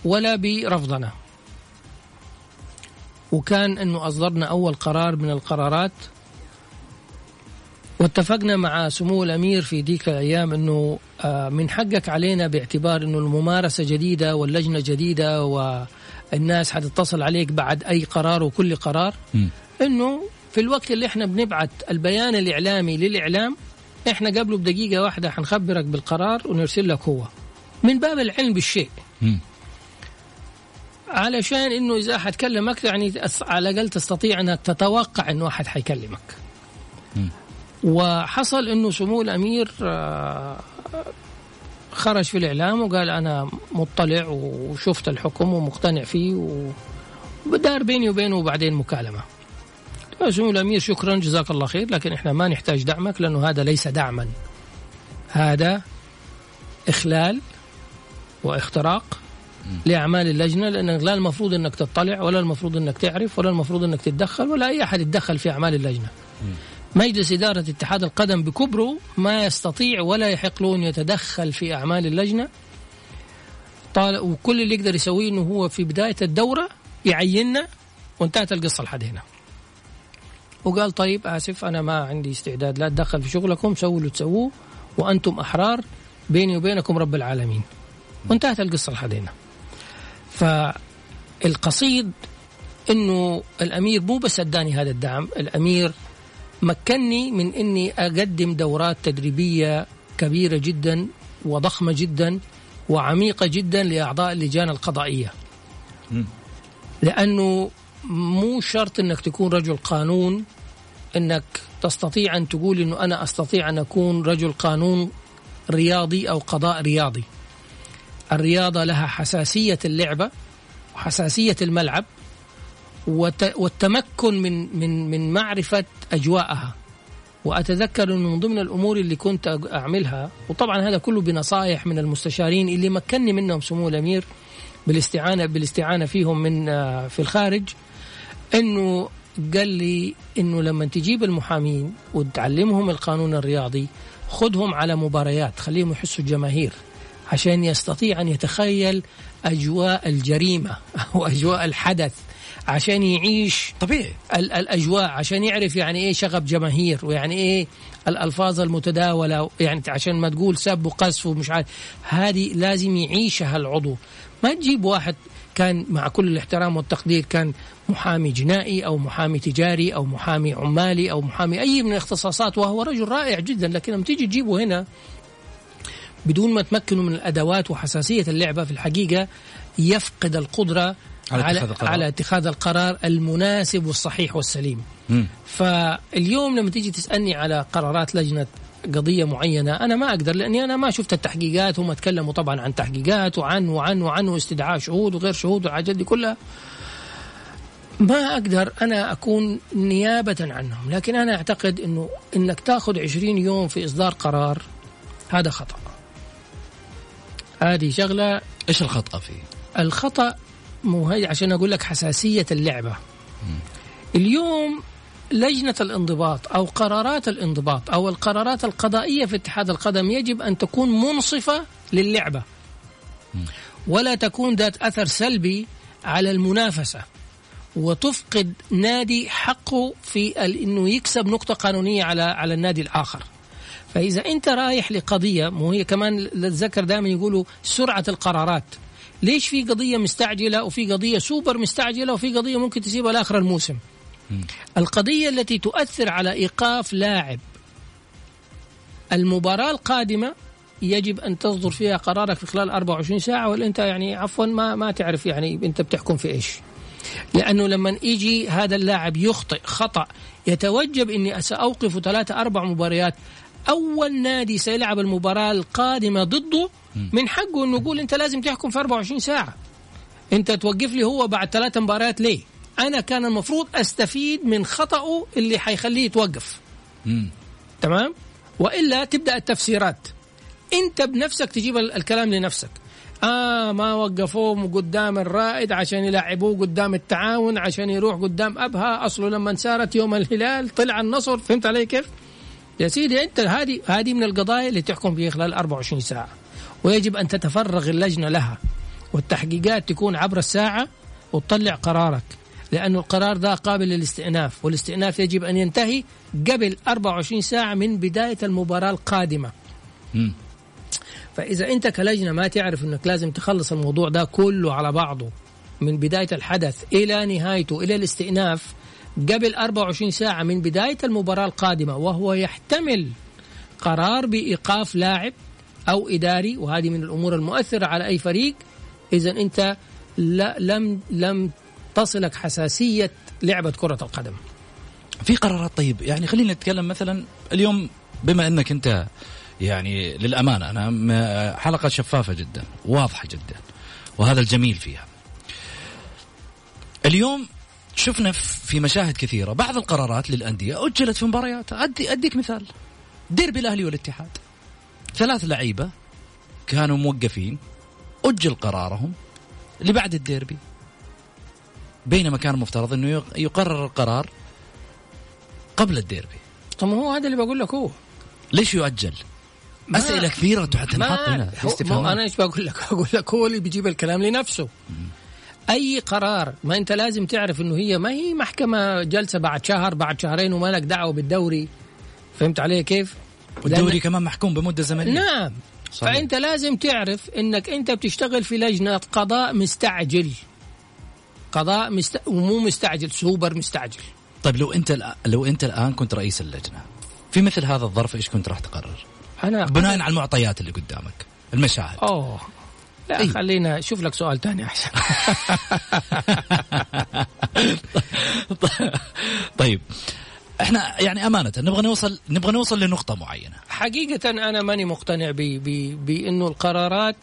ولا برفضنا. وكان أنه أصدرنا أول قرار من القرارات، واتفقنا مع سمو الأمير في ديك الأيام أنه من حقك علينا، باعتبار أنه الممارسة جديدة واللجنة جديدة والناس حتتصل عليك بعد أي قرار وكل قرار، أنه في الوقت اللي احنا بنبعت البيان الإعلامي للإعلام احنا قبله بدقيقة واحدة حنخبرك بالقرار ونرسل لك هو، من باب العلم بالشيء، م. علشان انه اذا احد كلمك يعني على الاقل تستطيع انك تتوقع انه احد حيكلمك. م. وحصل انه سمو الامير خرج في الإعلام وقال انا مطلع وشفت الحكم ومقتنع فيه، ودار بيني وبينه وبعدين مكالمة. سمو الأمير شكرا جزاك الله خير، لكن إحنا ما نحتاج دعمك، لأنه هذا ليس دعما، هذا إخلال واختراق لأعمال اللجنة، لأنك لا المفروض أنك تطلع ولا المفروض أنك تعرف ولا المفروض أنك تتدخل ولا أي أحد يتدخل في أعمال اللجنة. مجلس إدارة اتحاد القدم بكبره ما يستطيع ولا يحق له أن يتدخل في أعمال اللجنة، طال وكل اللي يقدر يسويه أنه هو في بداية الدورة يعيننا، وانتهت القصة لحد هنا. وقال طيب آسف أنا ما عندي استعداد لا أتدخل في شغلكم، سووا اللي تسووه وأنتم أحرار، بيني وبينكم رب العالمين. وانتهت القصة لحد هنا. فالقصيد أنه الأمير مو بس أداني هذا الدعم، الأمير مكنني من أني أقدم دورات تدريبية كبيرة جدا وضخمة جدا وعميقة جدا لأعضاء اللجان القضائية. لأنه مو شرط أنك تكون رجل قانون أنك تستطيع أن تقول أنه أنا أستطيع أن أكون رجل قانون رياضي أو قضاء رياضي. الرياضة لها حساسية اللعبة وحساسية الملعب والتمكن من من من معرفة أجواءها. وأتذكر أنه من ضمن الأمور اللي كنت أعملها، وطبعا هذا كله بنصائح من المستشارين اللي مكنني منهم سمو الأمير بالاستعانة بالاستعانة فيهم من في الخارج، أنه قال لي أنه لما تجيب المحامين وتعلمهم القانون الرياضي خدهم على مباريات، خليهم يحسوا الجماهير عشان يستطيع أن يتخيل أجواء الجريمة أو أجواء الحدث، عشان يعيش طبيعي الأجواء، عشان يعرف يعني إيه شغب جماهير ويعني إيه الألفاظ المتداولة، يعني عشان ما تقول سب وقذف ومش عارف. هذه لازم يعيشها العضو، ما تجيب واحد كان مع كل الاحترام والتقدير كان محامي جنائي أو محامي تجاري أو محامي عمالي أو محامي أي من الاختصاصات وهو رجل رائع جدا، لكن لما تيجي تجيبه هنا بدون ما تمكنه من الأدوات وحساسية اللعبة في الحقيقة يفقد القدرة على اتخاذ القرار, على اتخاذ القرار المناسب والصحيح والسليم. م. فاليوم لما تيجي تسألني على قرارات لجنة قضية معينة أنا ما أقدر، لأني أنا ما شفت التحقيقات. هم تكلموا طبعا عن تحقيقات وعن وعن وعن واستدعاء شهود وغير شهود والحاجات دي كلها، ما أقدر أنا أكون نيابة عنهم. لكن أنا أعتقد أنه أنك تأخذ عشرين يوم في إصدار قرار هذا خطأ. هذه شغلة. إيش الخطأ فيه؟ الخطأ مو هاي عشان أقول لك حساسية اللعبة. م. اليوم لجنة الانضباط أو قرارات الانضباط أو القرارات القضائية في اتحاد القدم يجب أن تكون منصفة للعبة، م. ولا تكون ذات أثر سلبي على المنافسة وتفقد نادي حقه في أنه يكسب نقطة قانونية على على النادي الآخر. فإذا أنت رايح لقضية، مو هي كمان لتذكر دائما يقولوا سرعة القرارات، ليش في قضية مستعجلة وفي قضية سوبر مستعجلة وفي قضية ممكن تسيبها لآخر الموسم. م. القضية التي تؤثر على إيقاف لاعب المباراة القادمة يجب أن تصدر فيها قرارك في خلال أربعة وعشرين ساعة، ولا أنت يعني عفوا ما ما تعرف يعني أنت بتحكم في إيش. لأنه لما يجي هذا اللاعب يخطئ خطأ يتوجب أني سأوقف ثلاثة أربع مباريات، أول نادي سيلعب المباراة القادمة ضده من حقه أنه يقول أنت لازم تحكم في أربعة وعشرين ساعة، أنت توقف لي هو بعد ثلاثة مباريات ليه؟ أنا كان المفروض أستفيد من خطأه اللي حيخليه يتوقف. مم. تمام؟ وإلا تبدأ التفسيرات، أنت بنفسك تجيب الكلام لنفسك. آه ما وقفوه قدام الرائد عشان يلعبوه قدام التعاون عشان يروح قدام أبها، أصله لما انسارت يوم الهلال طلع النصر. فهمت علي كيف؟ يا سيدي أنت هذه هذه من القضايا اللي تحكم فيها خلال أربعة وعشرين ساعة، ويجب أن تتفرغ اللجنة لها والتحقيقات تكون عبر الساعة وتطلع قرارك، لأن القرار ذا قابل للاستئناف والاستئناف يجب أن ينتهي قبل أربعة وعشرين ساعة من بداية المباراة القادمة. م. فإذا أنت كلجنة ما تعرف أنك لازم تخلص الموضوع ده كله على بعضه من بداية الحدث إلى نهايته إلى الاستئناف قبل أربعة وعشرين ساعة من بداية المباراة القادمة، وهو يحتمل قرار بإيقاف لاعب أو إداري، وهذه من الأمور المؤثرة على أي فريق، إذا أنت لم لم تصلك حساسية لعبة كرة القدم. في قرارات طيب، يعني خلينا نتكلم مثلا اليوم بما أنك أنت يعني للأمانة أنا حلقة شفافة جدا واضحة جدا وهذا الجميل فيها. اليوم شفنا في مشاهد كثيرة بعض القرارات للأندية أجلت في مباريات. أدي أديك مثال، ديربي الأهلي والاتحاد ثلاث لعيبة كانوا موقفين أجل قرارهم لبعد الديربي، بينما كان مفترض أنه يقرر القرار قبل الديربي. طب هو هذا اللي بقول لك، هو ليش يؤجل؟ أسئلة كثيرة حتى نحط هنا استفهام. أنا إيش بقول لك؟ أقول لك هو اللي بيجيب الكلام لنفسه. م. أي قرار، ما أنت لازم تعرف إنه هي ما هي محكمة جلسة بعد شهر بعد شهرين وما لك دعوة بالدوري. فهمت عليه كيف؟ والدوري كمان محكوم بمدة زمنية. نعم. صحيح. فأنت لازم تعرف أنك أنت بتشتغل في لجنة قضاء مستعجل، قضاء مست... ومو مستعجل سوبر مستعجل. طيب لو أنت الآ... لو أنت الآن كنت رئيس اللجنة في مثل هذا الظرف إيش كنت راح تقرر؟ أنا بناء على المعطيات اللي قدامك المشاهد. أوه لا أيه؟ خلينا شوف لك سؤال تاني أحسن. طيب احنا يعني امانه نبغى نوصل نبغى نوصل لنقطه معينه. حقيقه انا ماني مقتنع ب ب بانه القرارات،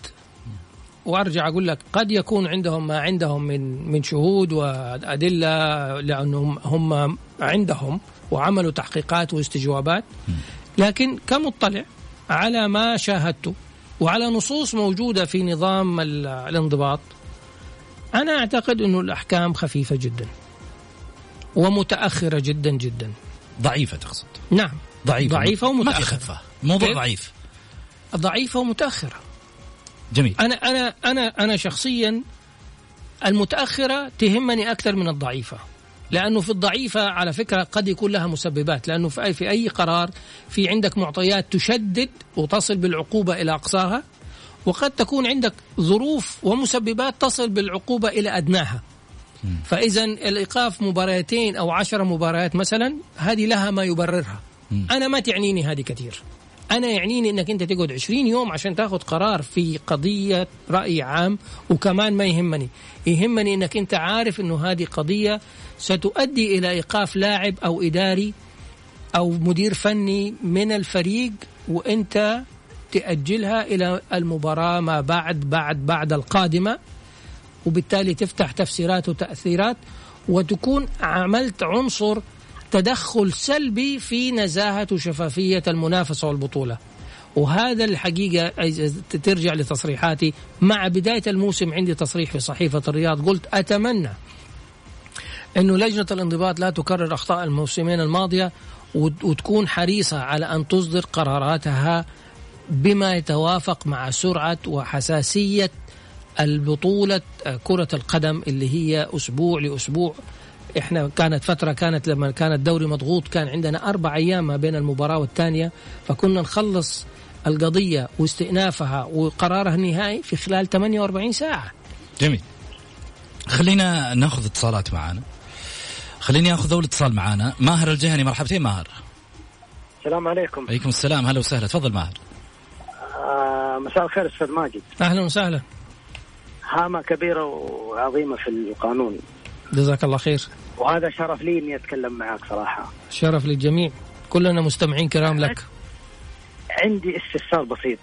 وارجع اقول لك قد يكون عندهم ما عندهم من من شهود وادله، لانهم هم عندهم وعملوا تحقيقات واستجوابات، لكن كمطلع على ما شاهدته وعلى نصوص موجوده في نظام الانضباط، انا اعتقد انه الاحكام خفيفه جدا ومتأخرة جدا جدا. ضعيفة تقصد؟ نعم ضعيفة, ضعيفة ومتأخرة. موضوع ضعيف، ضعيفة ومتأخرة. جميل. أنا أنا أنا أنا شخصيا المتأخرة تهمني أكثر من الضعيفة، لأنه في الضعيفة على فكرة قد يكون لها مسببات، لأنه في أي في أي قرار في عندك معطيات تشدد وتصل بالعقوبة إلى أقصاها، وقد تكون عندك ظروف ومسببات تصل بالعقوبة إلى أدناها. فإذا الإيقاف مباراتين أو عشر مباريات مثلا هذه لها ما يبررها. م. أنا ما تعنيني هذه كثير، أنا يعنيني أنك أنت تقعد عشرين يوم عشان تأخذ قرار في قضية رأي عام، وكمان ما يهمني يهمني أنك أنت عارف أنه هذه قضية ستؤدي إلى إيقاف لاعب أو إداري أو مدير فني من الفريق، وأنت تأجلها إلى المباراة ما بعد بعد بعد القادمة، وبالتالي تفتح تفسيرات وتأثيرات، وتكون عملت عنصر تدخل سلبي في نزاهة وشفافية المنافسة والبطولة. وهذا الحقيقة ترجع لتصريحاتي مع بداية الموسم، عندي تصريح في صحيفة الرياض قلت أتمنى أنه لجنة الانضباط لا تكرر أخطاء الموسمين الماضية، وتكون حريصة على أن تصدر قراراتها بما يتوافق مع سرعة وحساسية البطولة كرة القدم اللي هي أسبوع لأسبوع. إحنا كانت فترة كانت لما كان الدوري مضغوط كان عندنا أربع أيام ما بين المباراة والتانية، فكنا نخلص القضية واستئنافها وقرارها النهائي في خلال ثمانية وأربعين ساعة. جميل. خلينا نأخذ اتصالات معانا، خليني أخذ أول اتصال معانا. ماهر الجهني، مرحبتين ماهر. السلام عليكم. عليكم السلام، هلا وسهلا، تفضل ماهر. آه مساء الخير أستاذ ماجد. أهلا وسهلا. هامة كبيرة وعظيمة في القانون. جزاك الله خير، وهذا شرف لي أني أتكلم معك صراحة. شرف للجميع، كلنا مستمعين كرام لك. عندي استفسار بسيط.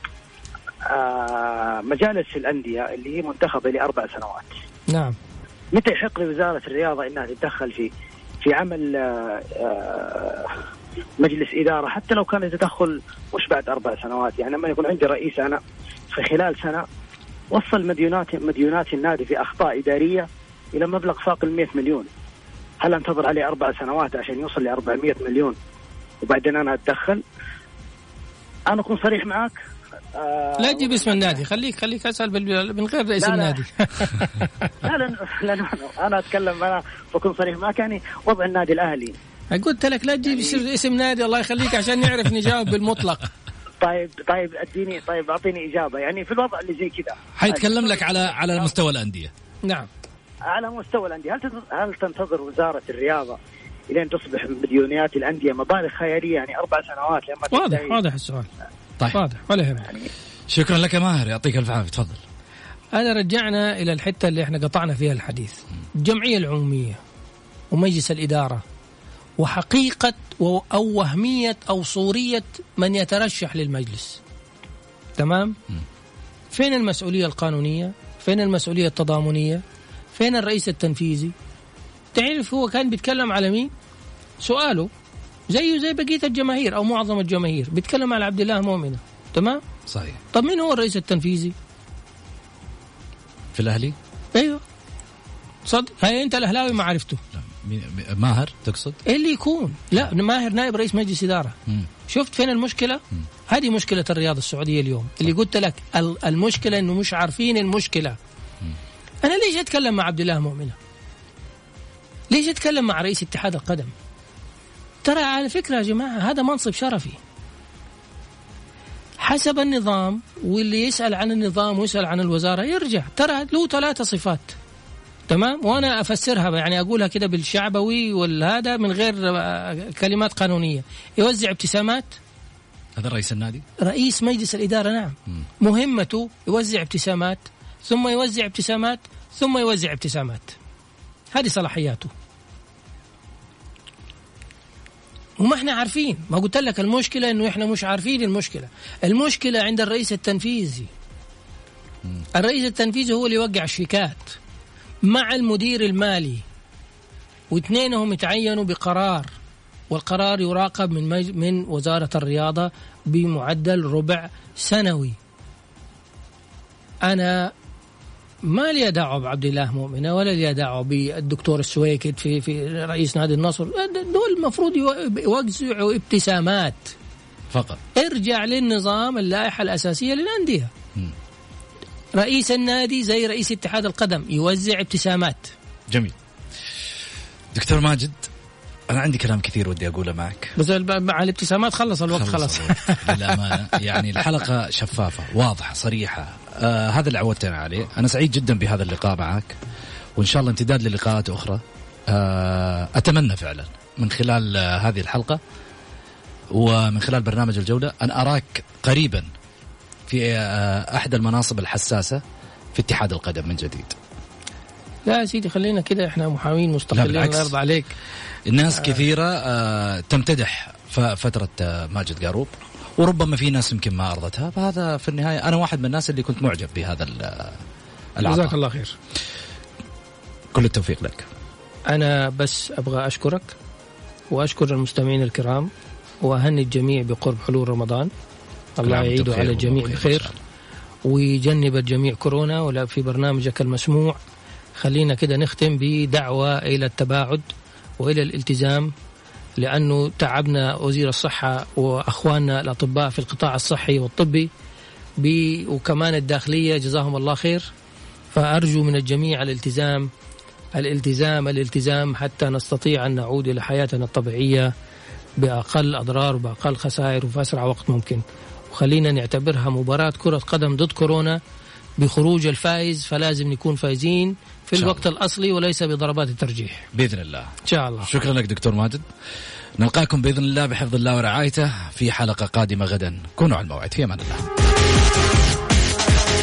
آه مجالس الأندية اللي هي منتخبة لأربع سنوات، نعم، متى يحق لوزارة الرياضة أنها تتدخل في في عمل آه مجلس إدارة، حتى لو كان يتدخل مش بعد أربع سنوات؟ يعني لما يكون عندي رئيس أنا في خلال سنة وصل مديونات مديونات النادي في أخطاء إدارية إلى مبلغ فاق المئة مليون، هل انتظر عليه أربع سنوات عشان يوصل لأربعمئة مليون وبعدين أنا أتدخل؟ أنا أكون صريح معاك. آه لا تجيب اسم النادي، خليك خليك أسأل من غير اسم النادي. لا لا لا, لا أنا أتكلم، أنا بكون صريح معاك، يعني وضع النادي الأهلي. قلت لك لا تجيب يعني اسم نادي، الله يخليك، عشان نعرف نجاوب بالمطلق. طيب طيب اديني طيب اعطيني اجابه يعني في الوضع اللي زي كذا. حيتكلم لك على على مستوى الانديه. نعم، على مستوى الانديه. هل هل تنتظر وزاره الرياضه الين تصبح مديونيات الانديه مبالغ خياليه؟ يعني اربع سنوات لما واضح تتعيد. واضح السؤال. طيب واضح ولا يهمك يعني. شكرا لك ماهر، يعطيك الف عافيه، تفضل. هذا رجعنا الى الحته اللي احنا قطعنا فيها الحديث، الجمعيه العموميه ومجلس الاداره وحقيقة أو وهمية أو صورية من يترشح للمجلس. تمام؟ فين المسؤولية القانونية؟ فين المسؤولية التضامنية؟ فين الرئيس التنفيذي؟ تعرف هو كان بيتكلم على مين؟ سؤاله زيه زي بقية الجماهير أو معظم الجماهير، بيتكلم على عبد الله مؤمنة. تمام؟ صحيح. طب مين هو الرئيس التنفيذي في الأهلي؟ أيوه صدق. هاي أنت الأهلاوي ما عرفته. ماهر تقصد اللي يكون؟ لا، ماهر نائب رئيس مجلس إدارة. مم. شفت فين المشكلة؟ مم. هذه مشكلة الرياضة السعودية اليوم. صح. اللي قلت لك المشكلة إنه مش عارفين المشكلة. مم. أنا ليش أتكلم مع عبد الله مؤمنة؟ ليش أتكلم مع رئيس اتحاد القدم؟ ترى على فكرة يا جماعة هذا منصب شرفي، حسب النظام، واللي يسأل عن النظام ويسأل عن الوزارة يرجع. ترى له ثلاثة صفات، تمام، وأنا أفسرها يعني أقولها كده بالشعبوي والهذا من غير كلمات قانونية. يوزع ابتسامات، هذا رئيس النادي، رئيس مجلس الإدارة، نعم، مهمته يوزع ابتسامات، ثم يوزع ابتسامات، ثم يوزع ابتسامات، هذه صلاحياته. وما احنا عارفين، ما قلت لك المشكلة انه احنا مش عارفين المشكلة. المشكلة عند الرئيس التنفيذي. الرئيس التنفيذي هو اللي يوقع الشيكات مع المدير المالي، واثنينهم يتعينوا بقرار، والقرار يراقب من مج... من وزارة الرياضة بمعدل ربع سنوي. انا ما لي دعوه بعبد الله مؤمنه، ولا لي دعوه بالدكتور السويكت في في رئيس نادي النصر، دول المفروض يوزعوا ابتسامات فقط. ارجع للنظام، اللائحه الاساسيه للانديه، رئيس النادي زي رئيس اتحاد القدم يوزع ابتسامات. جميل دكتور ماجد، انا عندي كلام كثير ودي اقوله معك، بس مع الابتسامات خلص الوقت، خلص, خلص. للامانه يعني الحلقه شفافه واضحه صريحه، آه هذا اللي عودتنا عليه. انا سعيد جدا بهذا اللقاء معك، وان شاء الله امتداد للقاءات اخرى. آه اتمنى فعلا من خلال آه هذه الحلقه ومن خلال برنامج الجوله ان اراك قريبا في آه احد المناصب الحساسه في اتحاد القدم من جديد. لا يا سيدي، خلينا كده، احنا محامين مستقلين، الله يرضى عليك. الناس آه. كثيرة آه تمتدح فترة آه ماجد قاروب، وربما في ناس يمكن ما أرضتها، فهذا في النهاية أنا واحد من الناس اللي كنت معجب بهذا العطاء. جزاك الله خير، كل التوفيق لك. أنا بس أبغى أشكرك وأشكر المستمعين الكرام، وأهني الجميع بقرب حلول رمضان، الله يعيده على الجميع بخير ويجنب الجميع كورونا. ولا في برنامجك المسموع، خلينا كده نختم بدعوة إلى التباعد وإلى الالتزام، لأنه تعبنا وزير الصحة وأخواننا الأطباء في القطاع الصحي والطبي وكمان الداخلية، جزاهم الله خير. فأرجو من الجميع الالتزام الالتزام الالتزام حتى نستطيع أن نعود إلى حياتنا الطبيعية بأقل أضرار وبأقل خسائر وفي أسرع وقت ممكن. وخلينا نعتبرها مباراة كرة قدم ضد كورونا بخروج الفائز، فلازم نكون فائزين في الوقت الأصلي وليس بضربات الترجيح بإذن الله. إن شاء الله. شكرا لك دكتور ماجد، نلقاكم بإذن الله بحفظ الله ورعايته في حلقة قادمة غدا، كونوا على الموعد، في أمان الله.